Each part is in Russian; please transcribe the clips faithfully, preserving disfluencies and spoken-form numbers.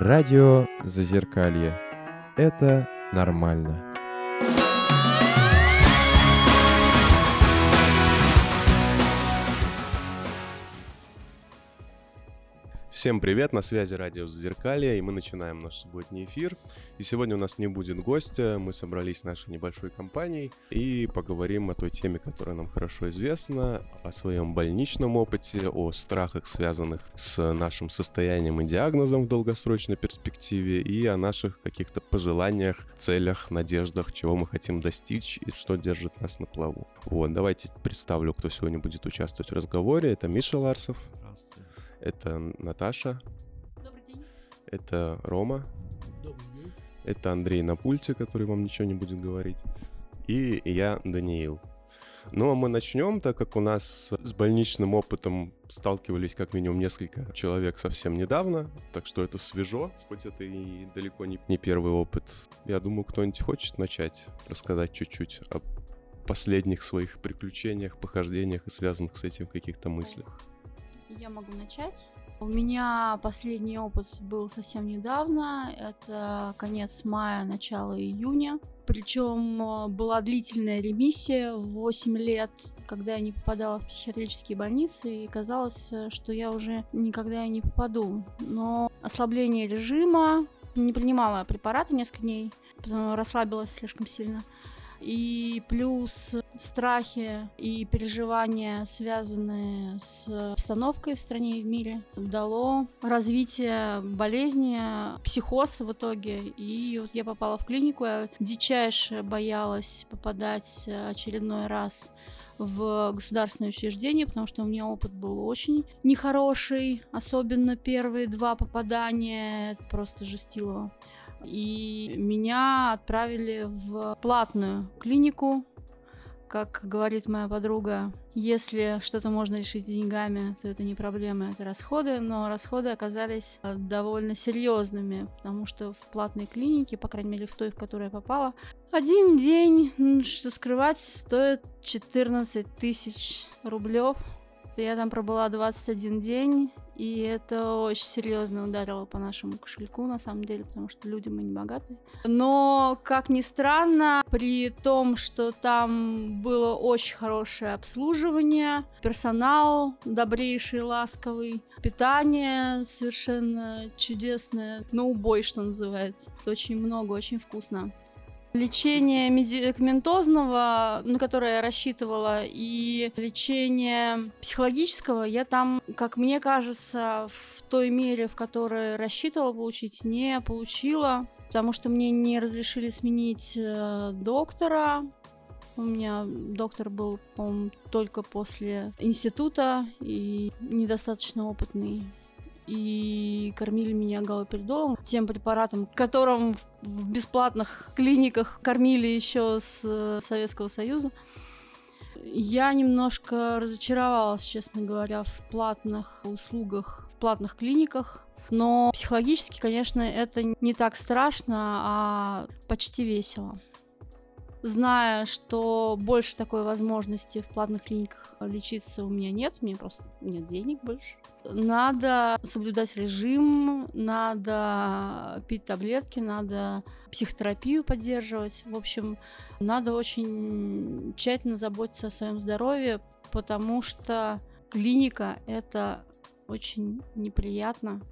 Радио Зазеркалье. Это нормально. Всем привет, на связи Радио Зазеркалье, и мы начинаем наш субботний эфир. И сегодня у нас не будет гостя, мы собрались нашей небольшой компанией и поговорим о той теме, которая нам хорошо известна, о своем больничном опыте, о страхах, связанных с нашим состоянием и диагнозом в долгосрочной перспективе, и о наших каких-то пожеланиях, целях, надеждах, чего мы хотим достичь и что держит нас на плаву. Вот, давайте представлю, кто сегодня будет участвовать в разговоре. Это Миша Ларцев. Это Наташа. Добрый день. Это Рома. Добрый день. Это Андрей на пульте, который вам ничего не будет говорить. И я, Даниил. Ну а мы начнем, так как у нас с больничным опытом сталкивались как минимум несколько человек совсем недавно, так что это свежо, хоть это и далеко не, не первый опыт. Я думаю, кто-нибудь хочет начать рассказать чуть-чуть о последних своих приключениях, похождениях и связанных с этим каких-то мыслях. Я могу начать. У меня последний опыт был совсем недавно. Это конец мая, начало июня. Причем была длительная ремиссия в восемь лет, когда я не попадала в психиатрические больницы, и казалось, что я уже никогда и не попаду. Но ослабление режима, не принимала препараты несколько дней, потом расслабилась слишком сильно. И плюс страхи и переживания, связанные с обстановкой в стране и в мире, дало развитие болезни, психоз в итоге. И вот я попала в клинику, я дичайше боялась попадать очередной раз в государственное учреждение, потому что у меня опыт был очень нехороший, особенно первые два попадания, это просто жестило. И меня отправили в платную клинику, как говорит моя подруга. Если что-то можно решить деньгами, то это не проблема, это расходы. Но расходы оказались довольно серьезными, потому что в платной клинике, по крайней мере в той, в которую я попала, один день, что скрывать, стоит четырнадцать тысяч рублев. Я там пробыла двадцать один день, и это очень серьезно ударило по нашему кошельку, на самом деле, потому что люди мы не богатые. Но, как ни странно, при том, что там было очень хорошее обслуживание, персонал добрейший, ласковый, питание совершенно чудесное, на убой, что называется. Очень много, очень вкусно. Лечение медикаментозного, на которое я рассчитывала, и лечение психологического я там, как мне кажется, в той мере, в которой рассчитывала получить, не получила, потому что мне не разрешили сменить доктора. У меня доктор был, по-моему, только после института и недостаточно опытный. И кормили меня галоперидолом, тем препаратом, которым в бесплатных клиниках кормили еще с Советского Союза. Я немножко разочаровалась, честно говоря, в платных услугах, в платных клиниках. Но психологически, конечно, это не так страшно, а почти весело. Зная, что больше такой возможности в платных клиниках лечиться у меня нет, у меня просто нет денег больше. Надо соблюдать режим, надо пить таблетки, надо психотерапию поддерживать. В общем, надо очень тщательно заботиться о своем здоровье, потому что клиника – это очень неприятно.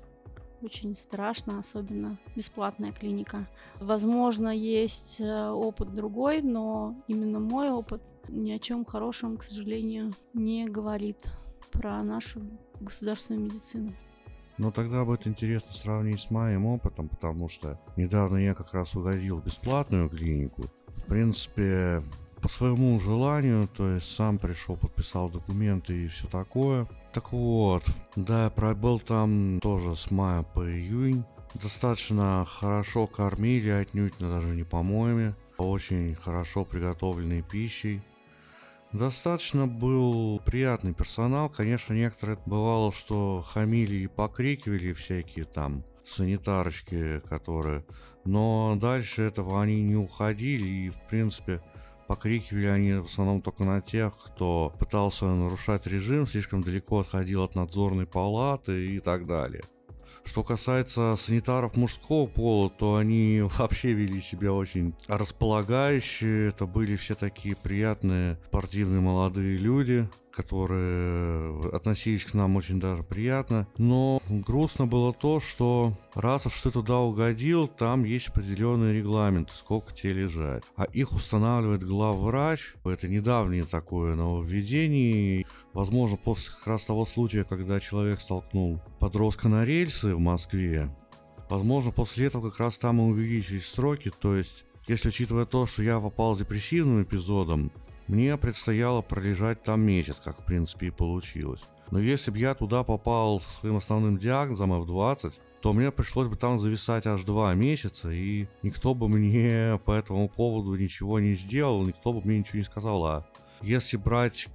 Очень страшно, особенно бесплатная клиника. Возможно, есть опыт другой, но именно мой опыт ни о чем хорошем, к сожалению, не говорит про нашу государственную медицину. Но тогда будет интересно сравнить с моим опытом, потому что недавно я как раз угодил в бесплатную клинику. В принципе, по своему желанию, то есть сам пришел, подписал документы и все такое. Так вот, да, я пробыл там тоже с мая по июнь. Достаточно хорошо кормили, отнюдь, но даже не по-моему. Очень хорошо приготовленной пищей. Достаточно был приятный персонал. Конечно, некоторые бывало, что хамили и покрикивали всякие там санитарочки, которые... Но дальше этого они не уходили и, в принципе... Покрикивали они в основном только на тех, кто пытался нарушать режим, слишком далеко отходил от надзорной палаты и так далее. Что касается санитаров мужского пола, то они вообще вели себя очень располагающе. Это были все такие приятные, спортивные молодые люди, которые относились к нам очень даже приятно. Но грустно было то, что раз уж ты туда угодил, там есть определенные регламенты, сколько тебе лежать. А их устанавливает главврач. Это недавнее такое нововведение. Возможно, после как раз того случая, когда человек столкнул подростка на рельсы в Москве, возможно, после этого как раз там и увеличились сроки. То есть, если учитывая то, что я попал с депрессивным эпизодом, мне предстояло пролежать там месяц, как в принципе и получилось. Но если бы я туда попал со своим основным диагнозом эф двадцать, то мне пришлось бы там зависать аж два месяца, и никто бы мне по этому поводу ничего не сделал, никто бы мне ничего не сказал. А если брать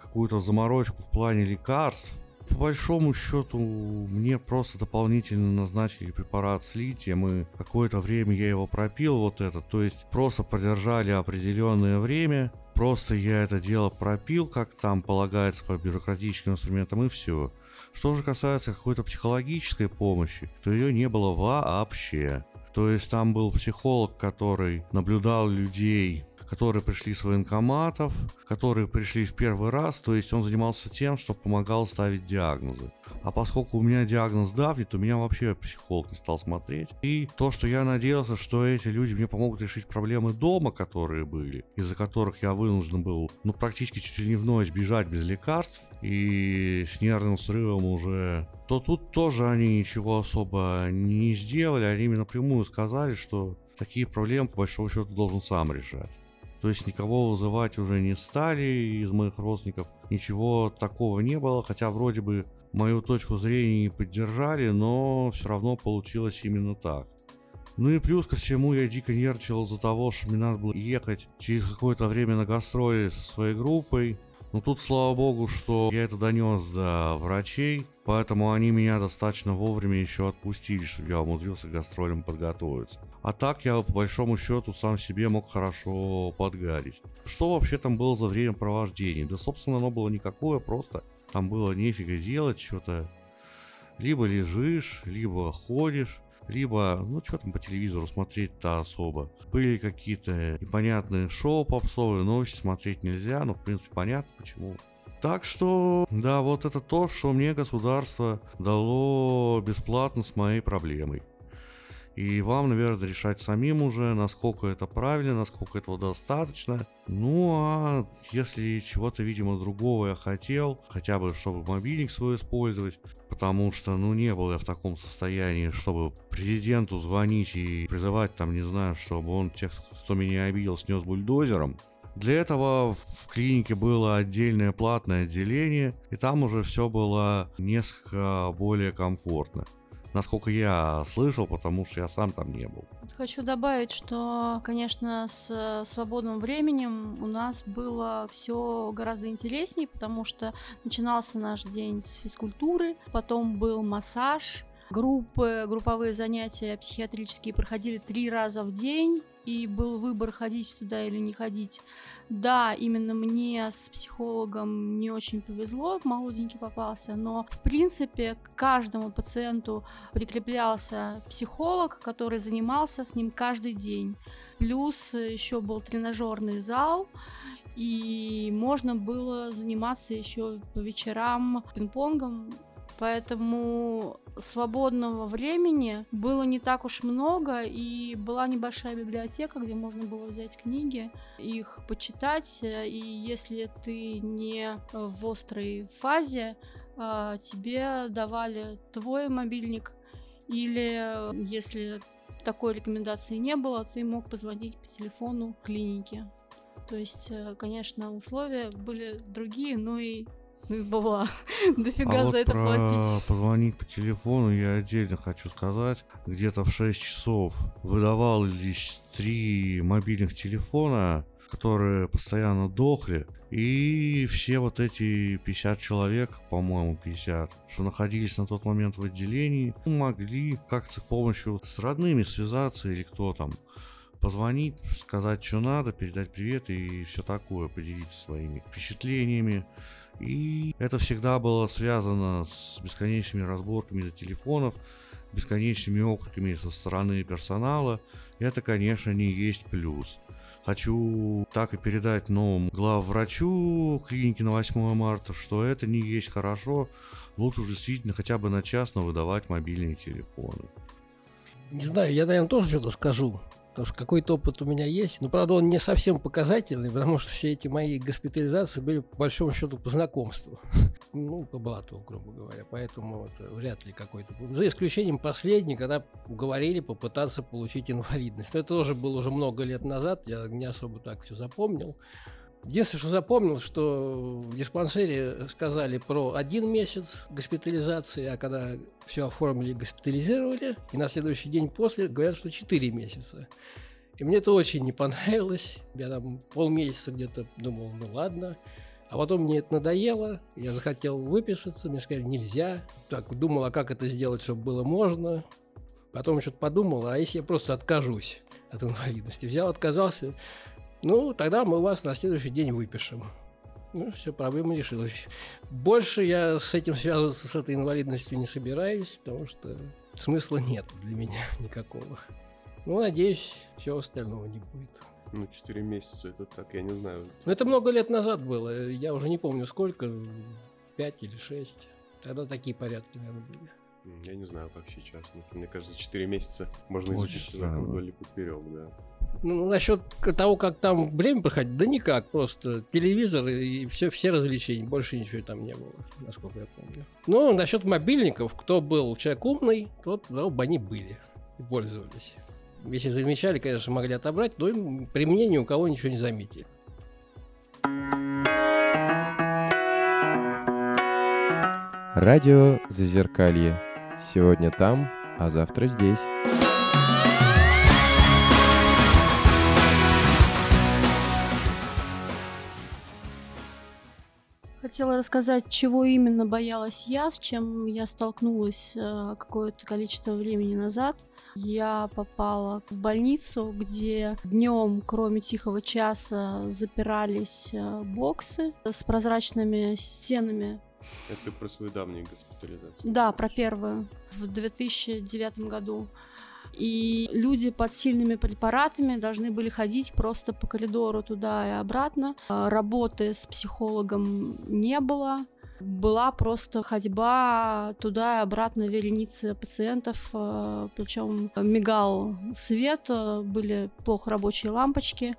какую-то заморочку в плане лекарств, по большому счету мне просто дополнительно назначили препарат с литием, и какое-то время я его пропил, вот это, то есть просто продержали определенное время. Просто я это дело пропил, как там полагается по бюрократическим инструментам, и все. Что же касается какой-то психологической помощи, то ее не было вообще. То есть там был психолог, который наблюдал людей, которые пришли с военкоматов, которые пришли в первый раз, то есть он занимался тем, что помогал ставить диагнозы. А поскольку у меня диагноз давний, то меня вообще психолог не стал смотреть. И то, что я надеялся, что эти люди мне помогут решить проблемы дома, которые были, из-за которых я вынужден был, ну, практически чуть ли не в ночь бежать без лекарств и с нервным срывом уже, то тут тоже они ничего особо не сделали, они мне напрямую сказали, что такие проблемы, по большому счету, должен сам решать. То есть никого вызывать уже не стали из моих родственников, ничего такого не было, хотя вроде бы мою точку зрения не поддержали, но все равно получилось именно так. Ну и плюс ко всему я дико нервничал из-за того, что мне надо было ехать через какое-то время на гастроли со своей группой. Но тут, слава богу, что я это донес до врачей, поэтому они меня достаточно вовремя еще отпустили, чтобы я умудрился к гастролям подготовиться. А так я, по большому счету, сам себе мог хорошо подгадить. Что вообще там было за времяпровождение? Да, собственно, оно было никакое, просто там было нефига делать, что-то либо лежишь, либо ходишь, либо, ну, что там по телевизору смотреть-то особо. Были какие-то непонятные шоу попсовые, новости смотреть нельзя, но, в принципе, понятно почему. Так что, да, вот это то, что мне государство дало бесплатно с моей проблемой. И вам, наверное, решать самим уже, насколько это правильно, насколько этого достаточно. Ну, а если чего-то, видимо, другого я хотел, хотя бы, чтобы мобильник свой использовать, потому что, ну, не был я в таком состоянии, чтобы президенту звонить и призывать, там, не знаю, чтобы он тех, кто меня обидел, снес бульдозером. Для этого в клинике было отдельное платное отделение, и там уже все было несколько более комфортно. Насколько я слышал, потому что я сам там не был. Хочу добавить, что, конечно, с свободным временем у нас было все гораздо интереснее, потому что начинался наш день с физкультуры, потом был массаж, группы, групповые занятия психиатрические проходили три раза в день, и был выбор, ходить туда или не ходить. Да, именно мне с психологом не очень повезло, молоденький попался, но в принципе к каждому пациенту прикреплялся психолог, который занимался с ним каждый день. Плюс еще был тренажерный зал, и можно было заниматься еще по вечерам пинг-понгом. Поэтому свободного времени было не так уж много, и была небольшая библиотека, где можно было взять книги, их почитать, и если ты не в острой фазе, тебе давали твой мобильник, или если такой рекомендации не было, ты мог позвонить по телефону клиники. То есть, конечно, условия были другие, но и Ну и бабла, дофига а за вот это про... платить. Позвонить по телефону я отдельно хочу сказать. Где-то в шесть часов выдавались три мобильных телефона, которые постоянно дохли. И все вот эти пятьдесят человек, по-моему, пятьдесят, что находились на тот момент в отделении, могли как-то с помощью с родными связаться или кто там. позвонить, сказать, что надо, передать привет и все такое, поделиться своими впечатлениями. И это всегда было связано с бесконечными разборками до телефонов, бесконечными окриками со стороны персонала. Это, конечно, не есть плюс. Хочу так и передать новому главврачу клиники на восьмое марта, что это не есть хорошо. Лучше уже действительно хотя бы на час выдавать мобильные телефоны. Не знаю, я, наверное, тоже что-то скажу, потому что какой-то опыт у меня есть, но, правда, он не совсем показательный, потому что все эти мои госпитализации были, по большому счету, по знакомству. Ну, по блату, грубо говоря, поэтому это вряд ли какой-то... За исключением последней, когда уговорили попытаться получить инвалидность. Но это тоже было уже много лет назад, я не особо так все запомнил. Единственное, что запомнил, что в диспансере сказали про один месяц госпитализации, а когда все оформили, госпитализировали, и на следующий день после говорят, что четыре месяца. И мне это очень не понравилось. Я там полмесяца где-то думал, ну ладно. А потом мне это надоело, я захотел выписаться, мне сказали, нельзя. Так думал, а как это сделать, чтобы было можно. Потом что-то подумал, а если я просто откажусь от инвалидности? Взял, отказался. Ну, тогда мы вас на следующий день выпишем. Ну, все, проблема решилась. Больше я с этим связываться, с этой инвалидностью не собираюсь, потому что смысла нет для меня никакого. Ну, надеюсь, всего остального не будет. Ну, четыре месяца, это так, я не знаю. Ну, это много лет назад было, я уже не помню сколько, пять или шесть. Тогда такие порядки, наверное, были. Я не знаю вообще, честно. Мне кажется, четыре месяца можно изучить вдоль и поперек, да. Ну, насчет того, как там время проходит, да никак, просто телевизор и все, все развлечения, больше ничего там не было, насколько я помню. Ну, насчет мобильников, кто был человек умный, тот, да, они были и пользовались. Если замечали, конечно, могли отобрать, но им, при мне ни у кого ничего не заметили. Радио Зазеркалье. Сегодня там, а завтра здесь. Хотела рассказать, чего именно боялась я, с чем я столкнулась какое-то количество времени назад. Я попала в больницу, где днем, кроме тихого часа, запирались боксы с прозрачными стенами. Это ты про свою давнюю госпитализацию? Да, про первую. В две тысячи девятом году. И люди под сильными препаратами должны были ходить просто по коридору туда и обратно. Работы с психологом не было. Была просто ходьба туда и обратно, вереницы пациентов. Причем мигал свет, были плохо рабочие лампочки.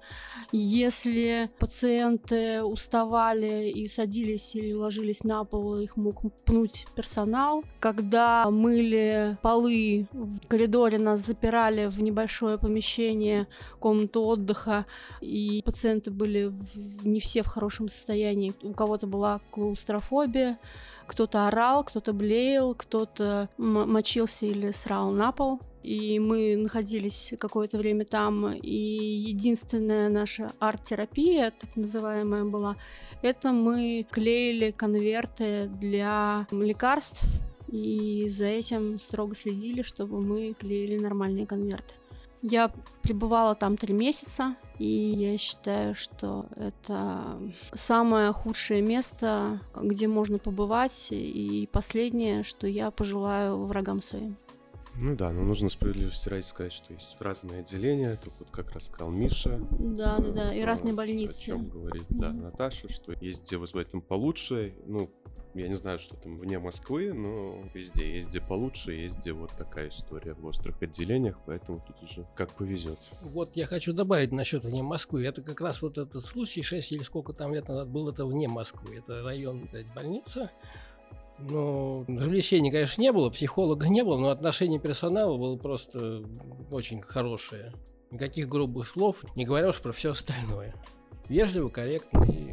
Если пациенты уставали и садились или ложились на пол, их мог пнуть персонал. Когда мыли полы в коридоре, нас запирали в небольшое помещение, комнату отдыха, и пациенты были не все в хорошем состоянии. У кого-то была клаустрофобия, кто-то орал, кто-то блеял, кто-то мочился или срал на пол. И мы находились какое-то время там. И единственная наша арт-терапия, так называемая, была, это мы клеили конверты для лекарств. И за этим строго следили, чтобы мы клеили нормальные конверты. Я пребывала там три месяца, и я считаю, что это самое худшее место, где можно побывать, и последнее, что я пожелаю врагам своим. Ну да, но нужно справедливости ради сказать, что есть разные отделения, тут вот как рассказал Миша. Да, да, да, и разные больницы. О чем говорит, да, mm-hmm. Наташа, что есть где в этом получше, ну, я не знаю, что там вне Москвы, но везде есть где получше, есть где вот такая история в острых отделениях, поэтому тут уже как повезет. Вот я хочу добавить насчет вне Москвы. Это как раз вот этот случай, шесть или сколько там лет назад было, это вне Москвы. Это район, больница. Но развлечений, конечно, не было, психолога не было, но отношение персонала было просто очень хорошее. Никаких грубых слов, не говоря уж про все остальное. Вежливо, корректно и...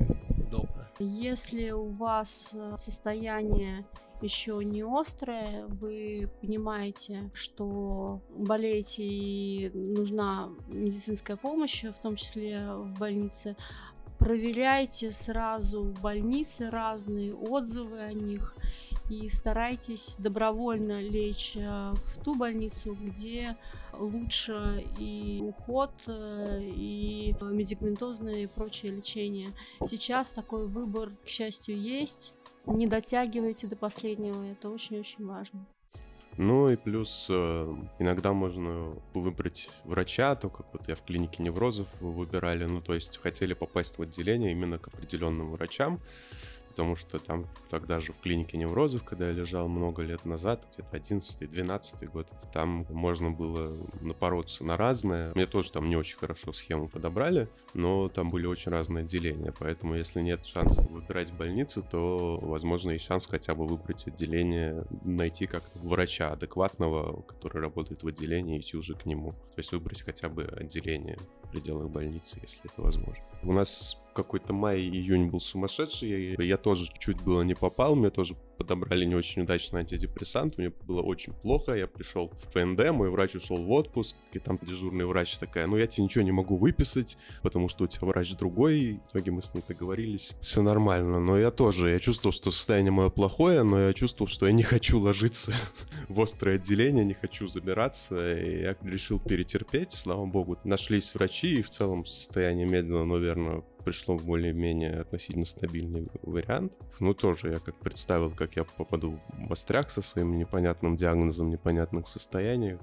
Если у вас состояние еще не острое, вы понимаете, что болеете и нужна медицинская помощь, в том числе в больнице, проверяйте сразу больницы разные, отзывы о них, и старайтесь добровольно лечь в ту больницу, где лучше и уход, и медикаментозное и прочее лечение. Сейчас такой выбор, к счастью, есть. Не дотягивайте до последнего, это очень-очень важно. Ну и плюс иногда можно выбрать врача, то как вот я в клинике неврозов выбирали, ну то есть хотели попасть в отделение именно к определенным врачам, потому что там тогда же в клинике неврозов, когда я лежал много лет назад, где-то одиннадцатый-двенадцатый год, там можно было напороться на разное. Мне тоже там не очень хорошо схему подобрали, но там были очень разные отделения, поэтому если нет шансов выбирать больницу, то, возможно, есть шанс хотя бы выбрать отделение, найти как-то врача адекватного, который работает в отделении, и идти уже к нему. То есть выбрать хотя бы отделение в пределах больницы, если это возможно. У нас какой-то май-июнь был сумасшедший, я тоже чуть было не попал, мне тоже подобрали не очень удачный антидепрессант, мне было очень плохо, я пришел в ПНД, мой врач ушел в отпуск, и там дежурный врач такая, ну я тебе ничего не могу выписать, потому что у тебя врач другой, и в итоге мы с ней договорились, все нормально, но я тоже, я чувствовал, что состояние мое плохое, но я чувствовал, что я не хочу ложиться в острое отделение, не хочу забираться, и я решил перетерпеть, слава богу, нашлись врачи, и в целом состояние медленно, но верно пришло в более-менее относительно стабильный вариант. Ну, тоже я как представил, как я попаду в остряк со своим непонятным диагнозом, непонятных состояний.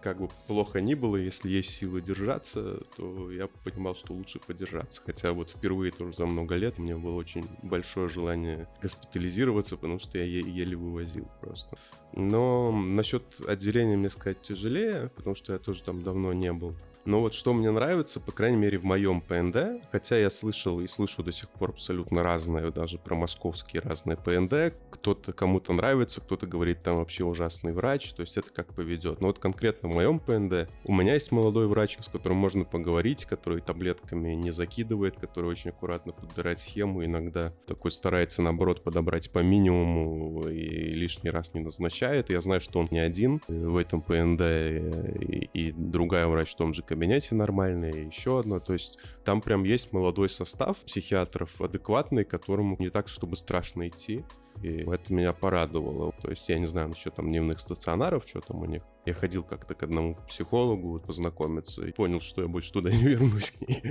Как бы плохо ни было, если есть силы держаться, то я понимал, что лучше подержаться. Хотя вот впервые тоже за много лет у меня было очень большое желание госпитализироваться, потому что я е- еле вывозил просто. Но насчет отделения мне сказать тяжелее, потому что я тоже там давно не был. Но вот что мне нравится, по крайней мере в моем ПНД, хотя я слышал и слышу до сих пор абсолютно разные, даже про московские разные ПНД, кто-то кому-то нравится, кто-то говорит, там вообще ужасный врач, то есть это как поведет. Но вот конкретно в моем ПНД у меня есть молодой врач, с которым можно поговорить, который таблетками не закидывает, который очень аккуратно подбирает схему, иногда такой старается, наоборот, подобрать по минимуму и лишний раз не назначает. Я знаю, что он не один в этом ПНД, и, и другая врач в том же кабинете нормальные, еще одно. То есть там прям есть молодой состав психиатров адекватный, которому не так, чтобы страшно идти. И это меня порадовало. То есть я не знаю насчет там дневных стационаров, что там у них. Я ходил как-то к одному психологу вот, познакомиться и понял, что я больше туда не вернусь к ней.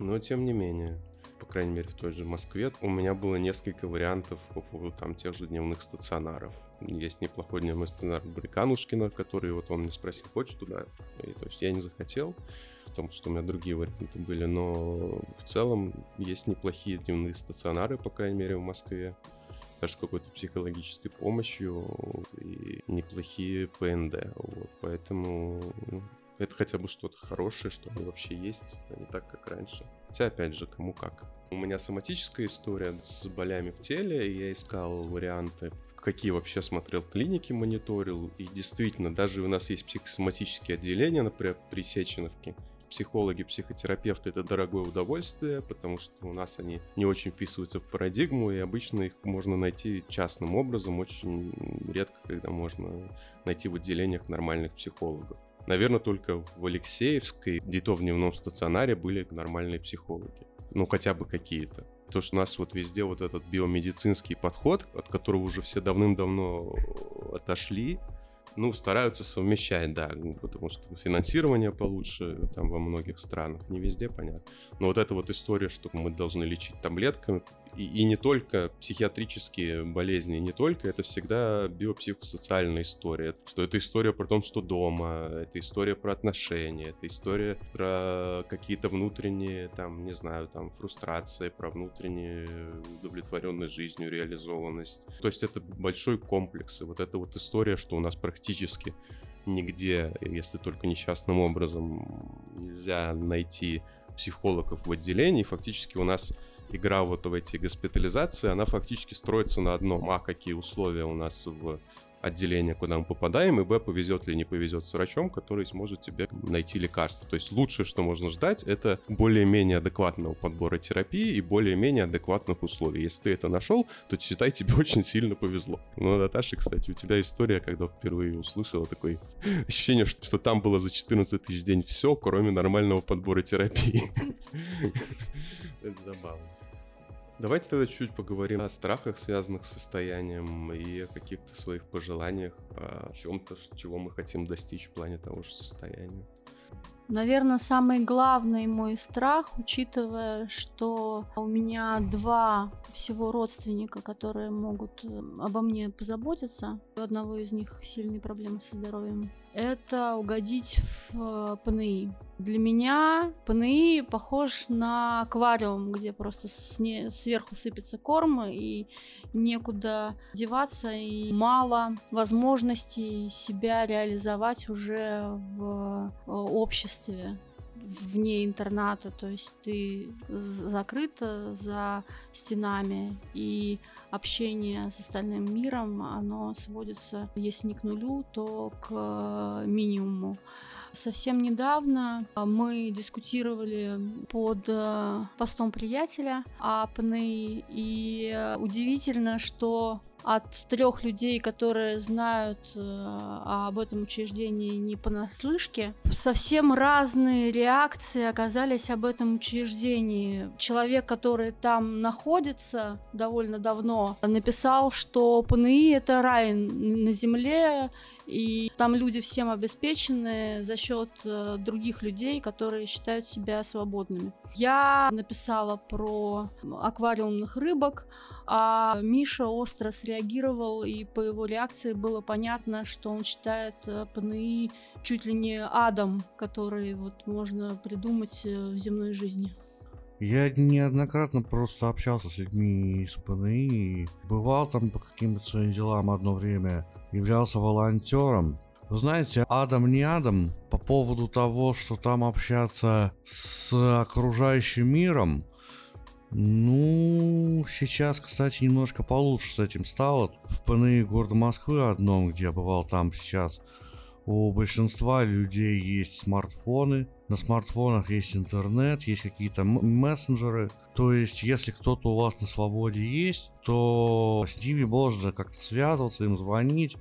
Но тем не менее, по крайней мере в той же Москве у меня было несколько вариантов по поводу там тех же дневных стационаров. Есть неплохой дневной стационар Бриканушкина, который вот он мне спросил, хочешь туда? И, то есть я не захотел, потому что у меня другие варианты были, но в целом есть неплохие дневные стационары, по крайней мере в Москве, даже с какой-то психологической помощью и неплохие ПНД, вот, поэтому это хотя бы что-то хорошее, что вообще есть, а не так, как раньше. Хотя, опять же, кому как. У меня соматическая история с болями в теле, и я искал варианты, какие вообще смотрел клиники, мониторил, и действительно, даже у нас есть психосоматические отделения, например, при Сеченовке. Психологи, психотерапевты — это дорогое удовольствие, потому что у нас они не очень вписываются в парадигму, и обычно их можно найти частным образом, очень редко, когда можно найти в отделениях нормальных психологов. Наверное, только в Алексеевской, где то в дневном стационаре были нормальные психологи. Ну, хотя бы какие-то. То, что у нас вот везде вот этот биомедицинский подход, от которого уже все давным-давно отошли, ну, стараются совмещать, да, потому что финансирование получше там во многих странах, не везде, понятно. Но вот эта вот история, что мы должны лечить таблетками, и, и не только психиатрические болезни, не только, это всегда биопсихосоциальная история, что это история про то, что дома, это история про отношения, это история про какие-то внутренние, там, не знаю, там, фрустрации, про внутреннюю удовлетворенность жизнью, реализованность. То есть это большой комплекс, и вот эта вот история, что у нас практически Практически нигде, если только несчастным образом, нельзя найти психологов в отделении. Фактически у нас игра вот в эти госпитализации, она фактически строится на одном. А какие условия у нас в отделение, куда мы попадаем, и Б, повезет ли, не повезет с врачом, который сможет тебе найти лекарство. То есть лучшее, что можно ждать, это более-менее адекватного подбора терапии и более-менее адекватных условий. Если ты это нашел, то, считай, тебе очень сильно повезло. Ну, Наташа, кстати, у тебя история, когда впервые услышала, такое ощущение, что там было за четырнадцать тысяч в день все, кроме нормального подбора терапии. Это забавно. Давайте тогда чуть поговорим о страхах, связанных с состоянием, и о каких-то своих пожеланиях, о чем-то, чего мы хотим достичь в плане того же состояния. Наверное, самый главный мой страх, учитывая, что у меня два всего родственника, которые могут обо мне позаботиться, у одного из них сильные проблемы со здоровьем, это угодить в ПНИ. Для меня ПНИ похож на аквариум, где просто сверху сыпется корм, и некуда деваться, и мало возможностей себя реализовать уже в обществе вне интерната, то есть ты закрыта за стенами, и общение с остальным миром, оно сводится, если не к нулю, то к минимуму. Совсем недавно мы дискутировали под постом приятеля Апны, и удивительно, что от трех людей, которые знают э, об этом учреждении не понаслышке, совсем разные реакции оказались об этом учреждении. Человек, который там находится довольно давно, написал, что ПНИ – это рай на земле, и там люди всем обеспечены за счет э, других людей, которые считают себя свободными. Я написала про аквариумных рыбок, а Миша остро среагировал, и по его реакции было понятно, что он считает ПНИ чуть ли не адом, который вот можно придумать в земной жизни. Я неоднократно просто общался с людьми из ПНИ, бывал там по каким-то своим делам одно время, являлся волонтером. Вы знаете, адом не адом, по поводу того, что там общаться с окружающим миром, ну, сейчас, кстати, немножко получше с этим стало. В ПНИ города Москвы одном, где я бывал, там сейчас у большинства людей есть смартфоны, на смартфонах есть интернет, есть какие-то м- мессенджеры. То есть, если кто-то у вас на свободе есть, то с ними можно как-то связываться, им звонить,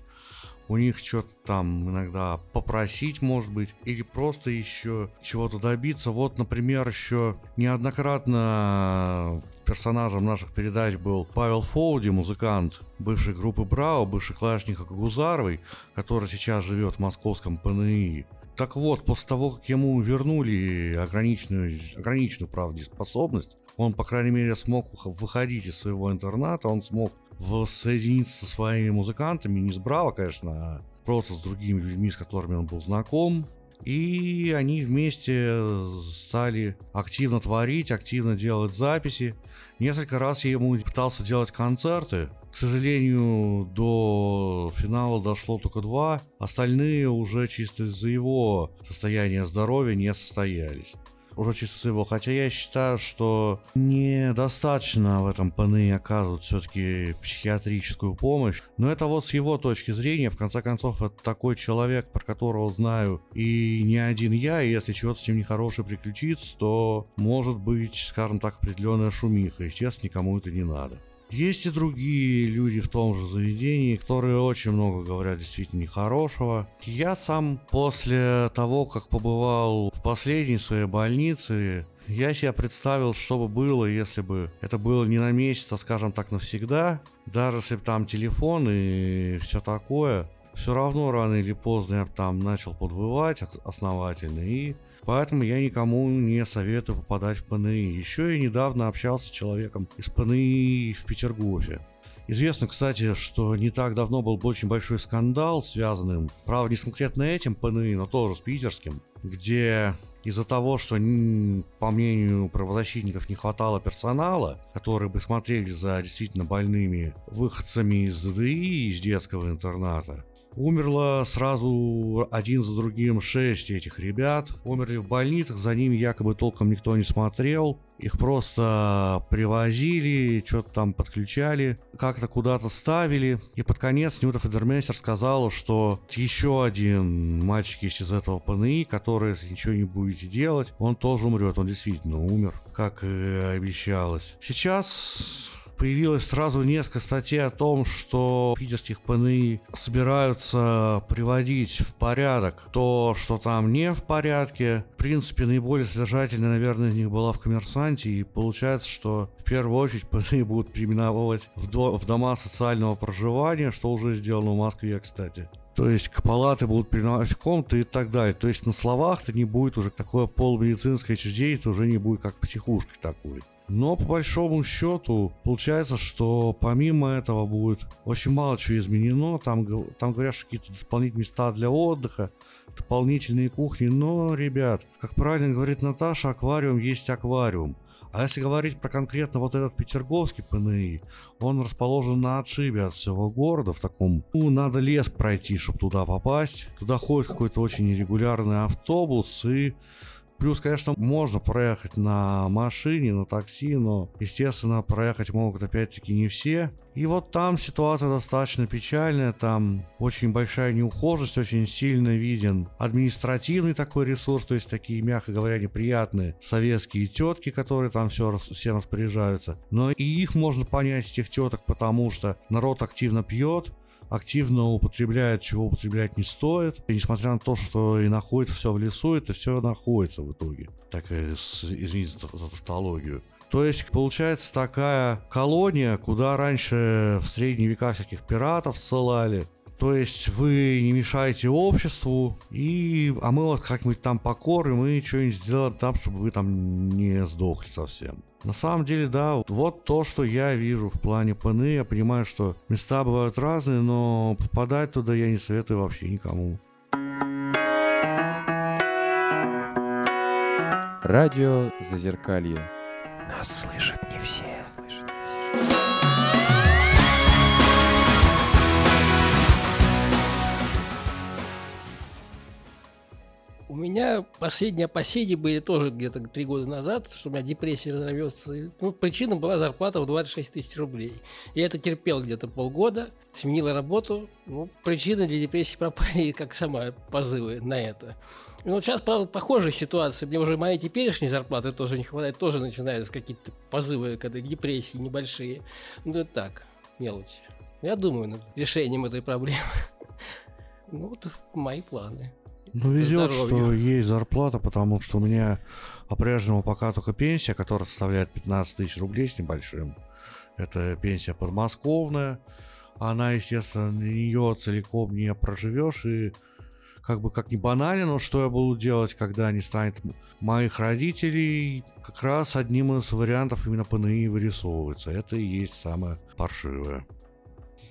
у них что-то там иногда попросить, может быть, или просто еще чего-то добиться. Вот, например, еще неоднократно персонажем наших передач был Павел Фолди, музыкант бывшей группы Браво, бывший клавишник Агузаровой, который сейчас живет в московском ПНИ. Так вот, после того, как ему вернули ограниченную, ограниченную, правда, способность, он, по крайней мере, смог выходить из своего интерната, он смог воссоединиться со своими музыкантами, не с Браво, конечно, а просто с другими людьми, с которыми он был знаком. И они вместе стали активно творить, активно делать записи. Несколько раз я ему пытался делать концерты. К сожалению, до финала дошло только два. Остальные уже чисто из-за его состояния здоровья не состоялись. Уже чисто своего. Хотя я считаю, что недостаточно в этом ПНИ оказывают все-таки психиатрическую помощь. Но это вот с его точки зрения. В конце концов, это такой человек, про которого знаю и не один я. И если чего-то с ним нехорошее приключится, то может быть, скажем так, определенная шумиха. Естественно, никому это не надо. Есть и другие люди в том же заведении, которые очень много говорят действительно нехорошего. Я сам после того, как побывал в последней своей больнице, я себе представил, что бы было, если бы это было не на месяц, а, скажем так, навсегда. Даже если бы там телефон и все такое, все равно рано или поздно я бы там начал подвывать основательно. И поэтому я никому не советую попадать в ПНИ. Еще я недавно общался с человеком из ПНИ в Петергофе. Известно, кстати, что не так давно был очень большой скандал, связанный, правда, не с конкретно этим ПНИ, но тоже с питерским, где из-за того, что, по мнению правозащитников, не хватало персонала, которые бы смотрели за действительно больными выходцами из ДДИ, из детского интерната, Умерло сразу один за другим шесть этих ребят. Умерли в больницах, за ними якобы толком никто не смотрел. Их просто привозили, что-то там подключали, как-то куда-то ставили. И под конец Ньютер Федермейстер сказала, что еще один мальчик есть из этого ПНИ, который, если ничего не будете делать, он тоже умрет. Он действительно умер, как и обещалось. Сейчас появилось сразу несколько статей о том, что питерских ПНИ собираются приводить в порядок то, что там не в порядке. В принципе, наиболее содержательная, наверное, из них была в «Коммерсанте», и получается, что в первую очередь ПНИ будут переименовывать в, до- в дома социального проживания, что уже сделано в Москве, кстати. То есть к палаты будут переименовать в комнаты и так далее. То есть на словах-то не будет уже такое полумедицинское учреждение, это уже не будет как психушка такой. Но по большому счету получается, что помимо этого будет очень мало чего изменено. Там, там говорят, что какие-то дополнительные места для отдыха, дополнительные кухни. Но, ребят, как правильно говорит Наташа, аквариум есть аквариум. А если говорить про конкретно вот этот петергофский ПНИ, он расположен на отшибе от всего города, в таком... Ну, надо лес пройти, чтобы туда попасть. Туда ходит какой-то очень нерегулярный автобус и... Плюс, конечно, можно проехать на машине, на такси, но, естественно, проехать могут опять-таки не все. И вот там ситуация достаточно печальная, там очень большая неухоженность, очень сильно виден административный такой ресурс, то есть такие, мягко говоря, неприятные советские тетки, которые там все, всем распоряжаются. Но и их можно понять, этих теток, потому что народ активно пьет, активно употребляет, чего употреблять не стоит. И несмотря на то, что и находится все в лесу, это все находится в итоге. Так, извините за тавтологию. То есть получается такая колония, куда раньше в средние века всяких пиратов ссылали. То есть вы не мешаете обществу, и, а мы вот как-нибудь там покорим и что-нибудь сделаем там, чтобы вы там не сдохли совсем. На самом деле, да, вот то, что я вижу в плане ПНИ. Я понимаю, что места бывают разные, но попадать туда я не советую вообще никому. Радио Зазеркалье. Нас слышат не все. У меня последние опасения были тоже где-то три года назад, что у меня депрессия разовьется. Ну, причина была зарплата в двадцать шесть тысяч рублей. Я это терпел где-то полгода, сменила работу. Ну, причины для депрессии пропали, как сама позывы на это. Ну, сейчас, правда, похожая ситуация. Мне уже моей теперешней зарплаты тоже не хватает. Тоже начинаются какие-то позывы к депрессии небольшие. Ну, это так, мелочи. Я думаю над решением этой проблемы. Ну, вот мои планы. Ну, везет, здоровья. Что есть зарплата, потому что у меня по-прежнему пока только пенсия, которая составляет пятнадцать тысяч рублей с небольшим. Это пенсия подмосковная. Она, естественно, на нее целиком не проживешь. И как бы как ни банально, но что я буду делать, когда не станет моих родителей, как раз одним из вариантов именно ПНИ вырисовывается. Это и есть самое паршивое.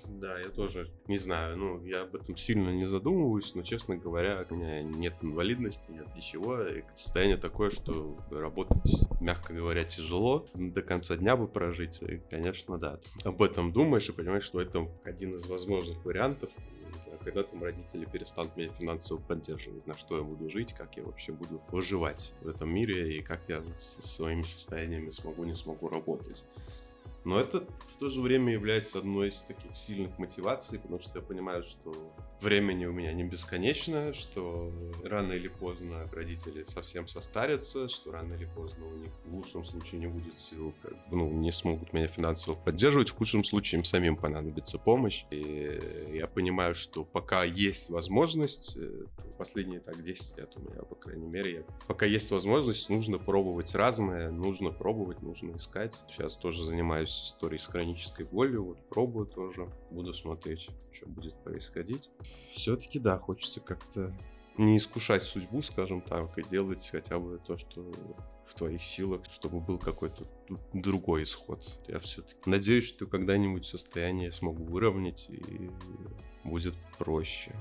Да, я тоже не знаю, ну, я об этом сильно не задумываюсь, но, честно говоря, у меня нет инвалидности, нет ничего, и состояние такое, что работать, мягко говоря, тяжело, до конца дня бы прожить, и, конечно, да, об этом думаешь и понимаешь, что это один из возможных вариантов, не знаю, когда там родители перестанут меня финансово поддерживать, на что я буду жить, как я вообще буду выживать в этом мире, и как я со своими состояниями смогу, не смогу работать. Но это в то же время является одной из таких сильных мотиваций, потому что я понимаю, что времени у меня не бесконечно, что рано или поздно родители совсем состарятся, что рано или поздно у них в лучшем случае не будет сил, как бы, ну, не смогут меня финансово поддерживать, в худшем случае им самим понадобится помощь. И я понимаю, что пока есть возможность, последние так десять лет у меня, по крайней мере, я, пока есть возможность, нужно пробовать разное, нужно пробовать, нужно искать. Сейчас тоже занимаюсь истории с хронической болью, вот пробую тоже, буду смотреть, что будет происходить. Все-таки, да, хочется как-то не искушать судьбу, скажем так, и делать хотя бы то, что в твоих силах, чтобы был какой-то другой исход. Я все-таки надеюсь, что когда-нибудь состояние смогу выровнять и будет проще.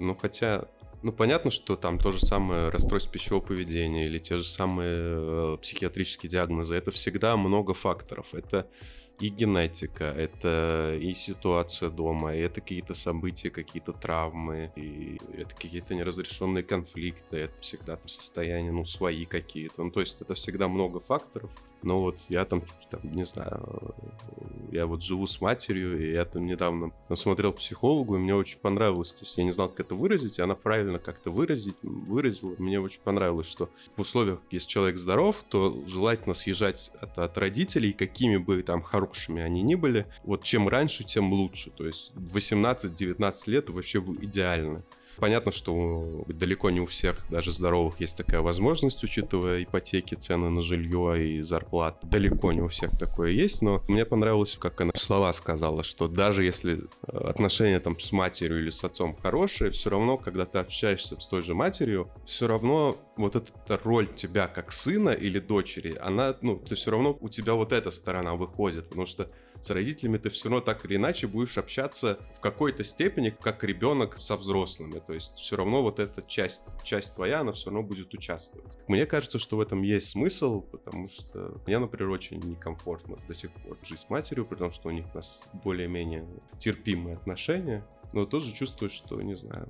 Ну, хотя... Ну, понятно, что там то же самое расстройство пищевого поведения или те же самые э, психиатрические диагнозы. Это всегда много факторов. Это и генетика, это и ситуация дома, и это какие-то события, какие-то травмы, и это какие-то неразрешенные конфликты, это всегда там состояние, ну, свои какие-то. Ну, то есть это всегда много факторов. Но вот я там, там, не знаю, я вот живу с матерью, и я там недавно смотрел психологу, и мне очень понравилось, то есть я не знал, как это выразить, и она правильно как-то выразить, выразила. Мне очень понравилось, что в условиях, если человек здоров, то желательно съезжать от, от родителей, какими бы там хорошими они ни были, вот чем раньше, тем лучше. То есть восемнадцать-девятнадцать лет вообще идеально. Понятно, что далеко не у всех, даже здоровых, есть такая возможность, учитывая ипотеки, цены на жилье и зарплаты. Далеко не у всех такое есть, но мне понравилось, как она в слова сказала, что даже если отношения там с матерью или с отцом хорошие, все равно, когда ты общаешься с той же матерью, все равно вот эта роль тебя как сына или дочери, она, ну, ты все равно, у тебя вот эта сторона выходит, потому что с родителями ты все равно так или иначе будешь общаться в какой-то степени, как ребенок со взрослыми. То есть все равно вот эта часть, часть твоя, она все равно будет участвовать. Мне кажется, что в этом есть смысл, потому что мне, например, очень некомфортно до сих пор жить с матерью, потому что у них у нас более-менее терпимые отношения. Но тоже чувствую, что, не знаю,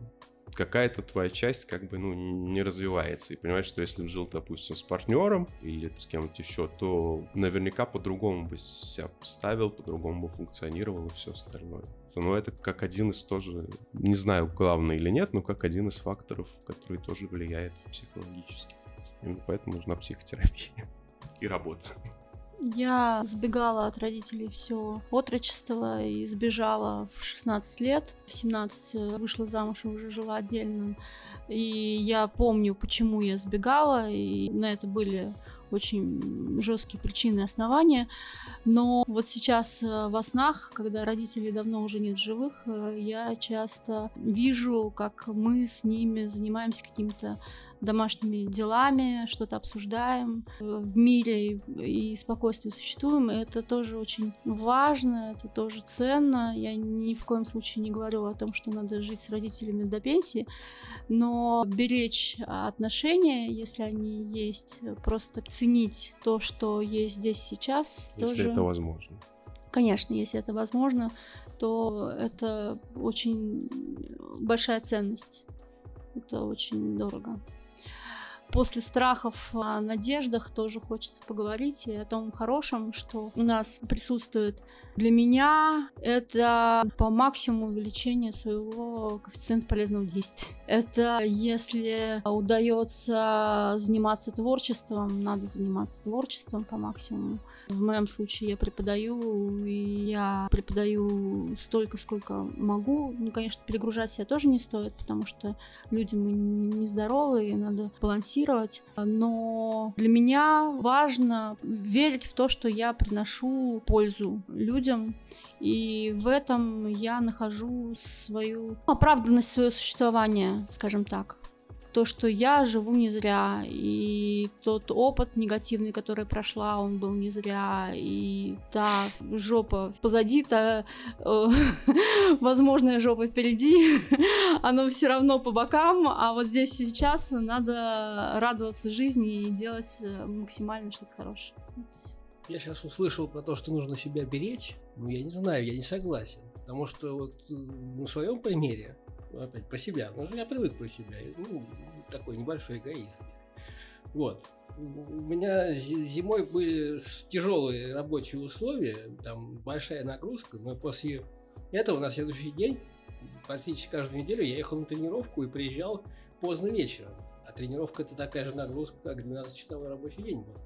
какая-то твоя часть как бы, ну, не развивается. И понимаешь, что если бы жил, допустим, с партнером или с кем-нибудь еще, то наверняка по-другому бы себя ставил, по-другому бы функционировал и все остальное. Но это как один из тоже, не знаю, главный или нет, но как один из факторов, который тоже влияет психологически. Именно поэтому нужна психотерапия и работа. Я сбегала от родителей все отрочество и сбежала в шестнадцать лет. В семнадцать вышла замуж и уже жила отдельно. И я помню, почему я сбегала, и на это были очень жесткие причины и основания. Но вот сейчас во снах, когда родителей давно уже нет в живых, я часто вижу, как мы с ними занимаемся какими-то домашними делами, что-то обсуждаем, в мире и спокойствии существуем. И это тоже очень важно, это тоже ценно. Я ни в коем случае не говорю о том, что надо жить с родителями до пенсии, но беречь отношения, если они есть, просто ценить то, что есть здесь сейчас. Если тоже... это возможно. Конечно, если это возможно, то это очень большая ценность. Это очень дорого. После страхов о надеждах тоже хочется поговорить и о том хорошем, что у нас присутствует. Для меня это по максимуму увеличение своего коэффициента полезного действия. Это если удается заниматься творчеством, надо заниматься творчеством по максимуму. В моем случае я преподаю, и я преподаю столько, сколько могу. Ну, конечно, перегружать себя тоже не стоит, потому что люди мы нездоровые, и надо балансировать. Но для меня важно верить в то, что я приношу пользу людям, и в этом я нахожу свою оправданность, свое существование, скажем так. То, что я живу не зря, и тот опыт негативный, который прошла, он был не зря, и та жопа позади, та э, возможная жопа впереди, оно все равно по бокам, а вот здесь сейчас надо радоваться жизни и делать максимально что-то хорошее. Я сейчас услышал про то, что нужно себя беречь, но я не знаю, я не согласен, потому что вот на своем примере, опять про себя, потому что я привык про себя, ну, такой небольшой эгоист. Вот. У меня зимой были тяжелые рабочие условия, там большая нагрузка, но после этого на следующий день, практически каждую неделю, я ехал на тренировку и приезжал поздно вечером. А тренировка – это такая же нагрузка, как двенадцатичасовой рабочий день был.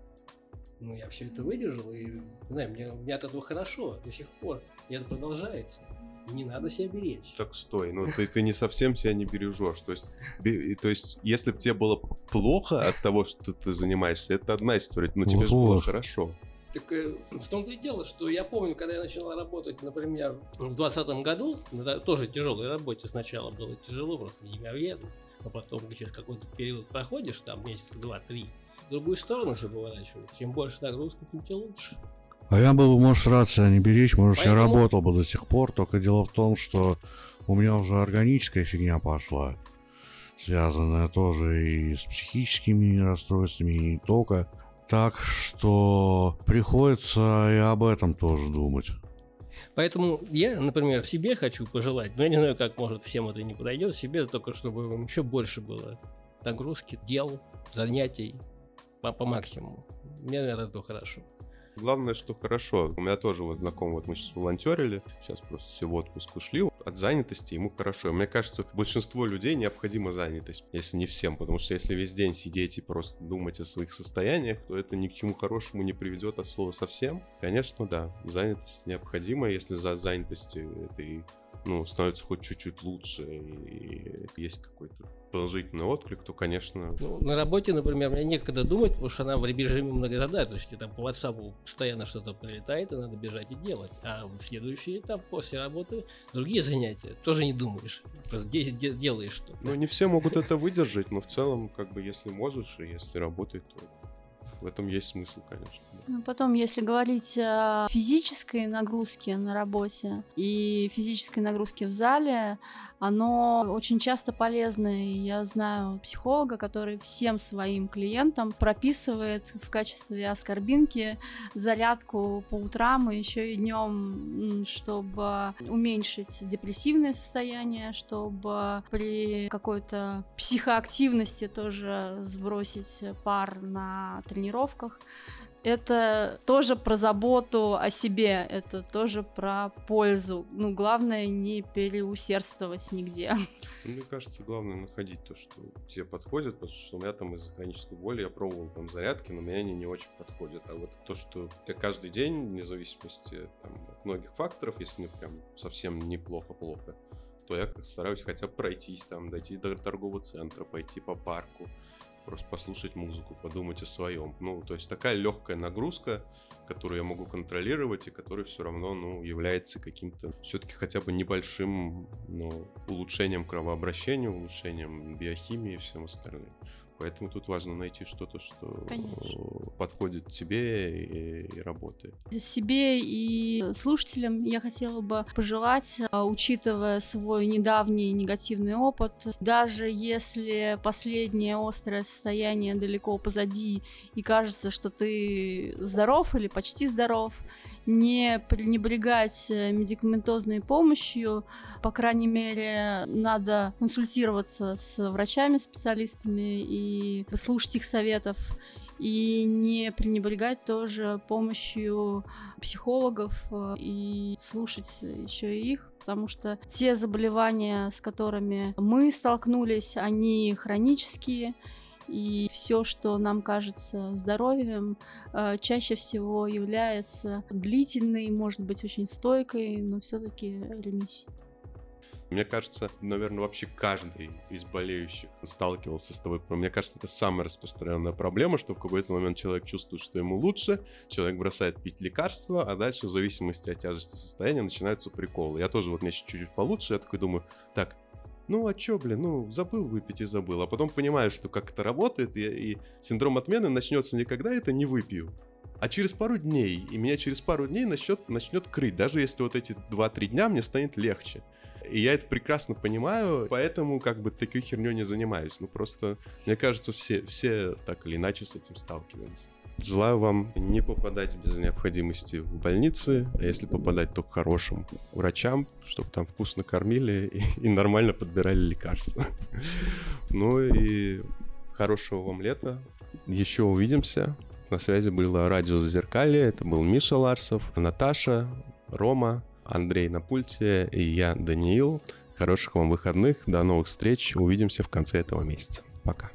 Ну, я все это выдержал, и, не знаю, мне, мне от этого хорошо до сих пор, и это продолжается. И не надо себя беречь. Так стой, ну ты, ты не совсем себя не бережешь. То есть, бе, то есть, если бы тебе было плохо от того, что ты занимаешься, это одна история, но тебе же было хорошо. Так в том-то и дело, что я помню, когда я начала работать, например, в двадцатом году, на тоже тяжелой работе сначала было тяжело, просто неимоверно, а потом через какой-то период проходишь, там месяца два-три, в другую сторону все поворачивается. Чем больше нагрузка, тем тебе лучше. А я был, может, рад себя не беречь, может, Поэтому... я работал бы до сих пор, только дело в том, что у меня уже органическая фигня пошла, связанная тоже и с психическими расстройствами, и не только. Так что приходится и об этом тоже думать. Поэтому я, например, себе хочу пожелать, но я не знаю, как, может, всем это не подойдет, себе только чтобы вам еще больше было нагрузки, дел, занятий по, по максимуму. Мне, наверное, это хорошо. Главное, что хорошо. У меня тоже вот знакомый, вот мы сейчас волонтерили, сейчас просто все в отпуск ушли. От занятости ему хорошо. Мне кажется, большинство людей необходима занятость, если не всем, потому что если весь день сидеть и просто думать о своих состояниях, то это ни к чему хорошему не приведет от слова совсем. Конечно, да, занятость необходима, если за занятости это и, ну, становится хоть чуть-чуть лучше и есть какой-то положительный отклик, то, конечно... Ну, на работе, например, мне некогда думать, потому что она в режиме многозадачности, там по WhatsApp постоянно что-то прилетает, и надо бежать и делать. А в следующий этап после работы другие занятия, тоже не думаешь, просто делаешь что-то. Ну, не все могут это выдержать, но в целом, как бы, если можешь и если работает, то в этом есть смысл, конечно. Ну, потом, если говорить о физической нагрузке на работе и физической нагрузке в зале, оно очень часто полезно. И я знаю психолога, который всем своим клиентам прописывает в качестве аскорбинки зарядку по утрам и еще и днем, чтобы уменьшить депрессивное состояние, чтобы при какой-то психоактивности тоже сбросить пар на тренировках. Это тоже про заботу о себе, это тоже про пользу. Ну, главное, не переусердствовать нигде. Мне кажется, главное находить то, что тебе подходит, потому что у меня там из-за хронической боли я пробовал там зарядки, но мне они не очень подходят. А вот то, что я каждый день, вне зависимости там, от многих факторов, если мне прям совсем неплохо-плохо, то я стараюсь хотя бы пройтись, там, дойти до торгового центра, пойти по парку, просто послушать музыку, подумать о своем. Ну, то есть такая легкая нагрузка, которую я могу контролировать и которая все равно, ну, является каким-то все-таки хотя бы небольшим, ну, улучшением кровообращения, улучшением биохимии и всем остальным. Поэтому тут важно найти что-то, что Конечно. Подходит тебе и, и работает. Себе и слушателям я хотела бы пожелать, учитывая свой недавний негативный опыт, даже если последнее острое состояние далеко позади и кажется, что ты здоров или почти здоров, не пренебрегать медикаментозной помощью. По крайней мере, надо консультироваться с врачами, специалистами и слушать их советов. И не пренебрегать тоже помощью психологов и слушать еще и их, потому что те заболевания, с которыми мы столкнулись, они хронические. И все, что нам кажется здоровьем, чаще всего является длительной, может быть, очень стойкой, но все-таки ремиссией. Мне кажется, наверное, вообще каждый из болеющих сталкивался с тобой. Мне кажется, это самая распространенная проблема, что в какой-то момент человек чувствует, что ему лучше, человек бросает пить лекарства, а дальше в зависимости от тяжести состояния начинаются приколы. Я тоже вот мне чуть-чуть получше, я такой думаю, так, ну а чё, блин, ну забыл выпить и забыл. А потом понимаешь, что как это работает, и, и синдром отмены начнется не когда это не выпью, а через пару дней. И меня через пару дней начнет, начнет крыть, даже если вот эти два-три дня мне станет легче. И я это прекрасно понимаю, поэтому как бы такой хернёй не занимаюсь. Ну просто, мне кажется, все, все так или иначе с этим сталкивались. Желаю вам не попадать без необходимости в больницы, а если попадать, то к хорошим врачам, чтобы там вкусно кормили и, и нормально подбирали лекарства. Ну и хорошего вам лета. Еще увидимся. На связи было Радио Зазеркалье. Это был Миша Ларцев, Наташа, Рома, Андрей на пульте и я, Даниил. Хороших вам выходных. До новых встреч. Увидимся в конце этого месяца. Пока.